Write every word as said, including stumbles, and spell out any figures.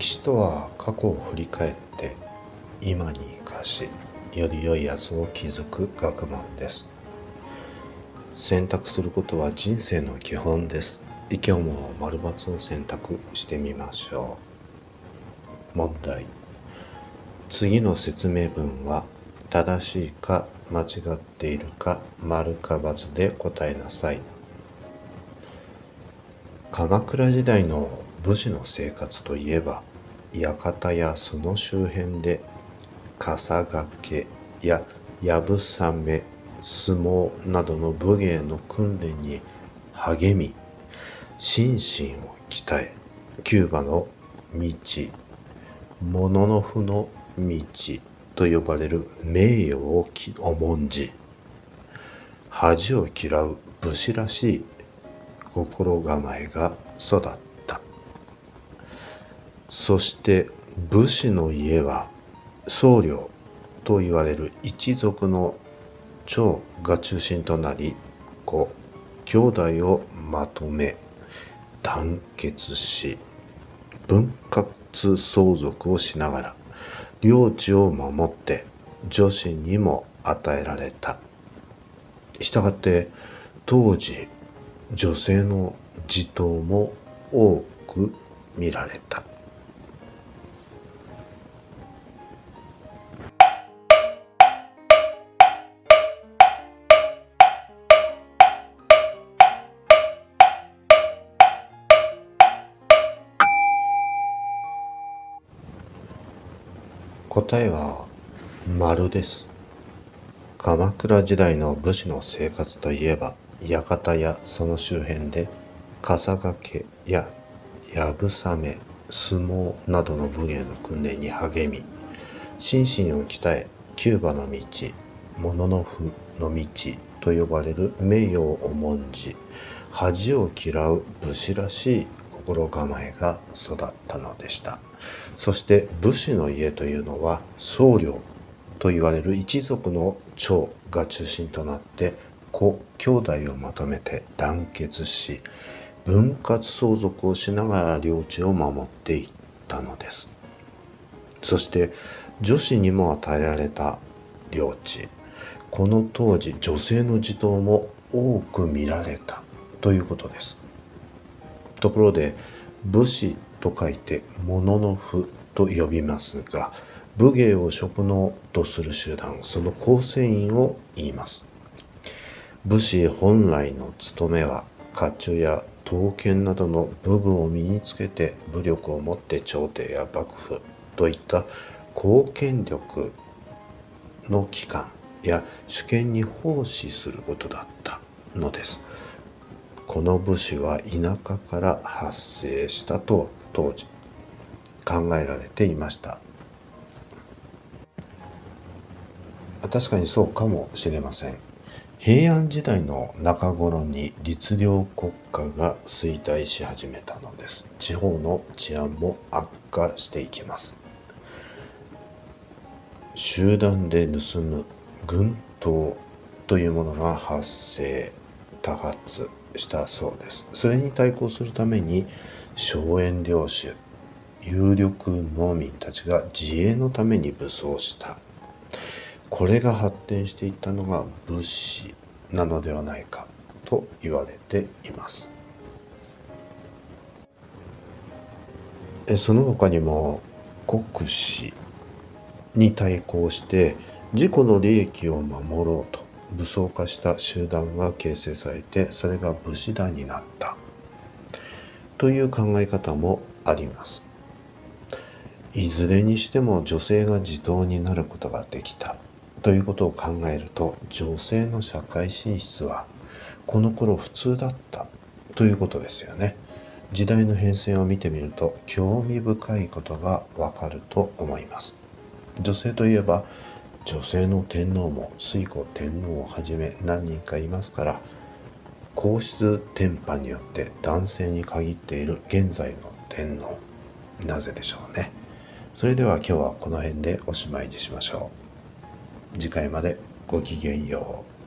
歴史とは過去を振り返って今に生かし、より良い明日を築く学問です。選択することは人生の基本です。今日も丸×を選択してみましょう。問題。次の説明文は正しいか間違っているか丸か×で答えなさい。鎌倉時代の武士の生活といえば、館やその周辺で笠掛けややぶさめ、相撲などの武芸の訓練に励み、心身を鍛え、キューバの道、もののふの道と呼ばれる名誉を重んじ、恥を嫌う武士らしい心構えが育った。そして武士の家は僧侶といわれる一族の長が中心となり、子、兄弟をまとめ団結し、分割相続をしながら領地を守って女子にも与えられた。したがって当時女性の持統も多く見られた。答えは丸です。鎌倉時代の武士の生活といえば、館やその周辺で笠掛けややぶさめ、相撲などの武芸の訓練に励み、心身を鍛え、キューバの道、もののふの道と呼ばれる名誉を重んじ、恥を嫌う武士らしい心構えが育ったのでした。そして武士の家というのは僧侶といわれる一族の長が中心となって、子、兄弟をまとめて団結し、分割相続をしながら領地を守っていったのです。そして女子にも与えられた領地、この当時女性の持統も多く見られたということです。ところで武士と書いてもののふと呼びますが、武芸を職能とする集団、その構成員を言います。武士本来の務めは甲冑や刀剣などの武具を身につけて、武力を持って朝廷や幕府といった公権力の機関や主権に奉仕することだったのです。この武士は田舎から発生したと当時考えられていました。確かにそうかもしれません。平安時代の中頃に律令国家が衰退し始めたのです。地方の治安も悪化していきます。集団で盗む群盗というものが発生多発したそうです。それに対抗するために荘園領主、有力農民たちが自衛のために武装した。これが発展していったのが武士なのではないかと言われています。その他にも国司に対抗して自己の利益を守ろうと武装化した集団が形成されて、それが武士団になったという考え方もあります。いずれにしても女性が持統になることができたということを考えると、女性の社会進出はこの頃普通だったということですよね。時代の変遷を見てみると興味深いことがわかると思います。女性といえば女性の天皇も推古天皇をはじめ何人かいますから、皇室典範によって男性に限っている現在の天皇、なぜでしょうね。それでは今日はこの辺でおしまいにしましょう。次回までごきげんよう。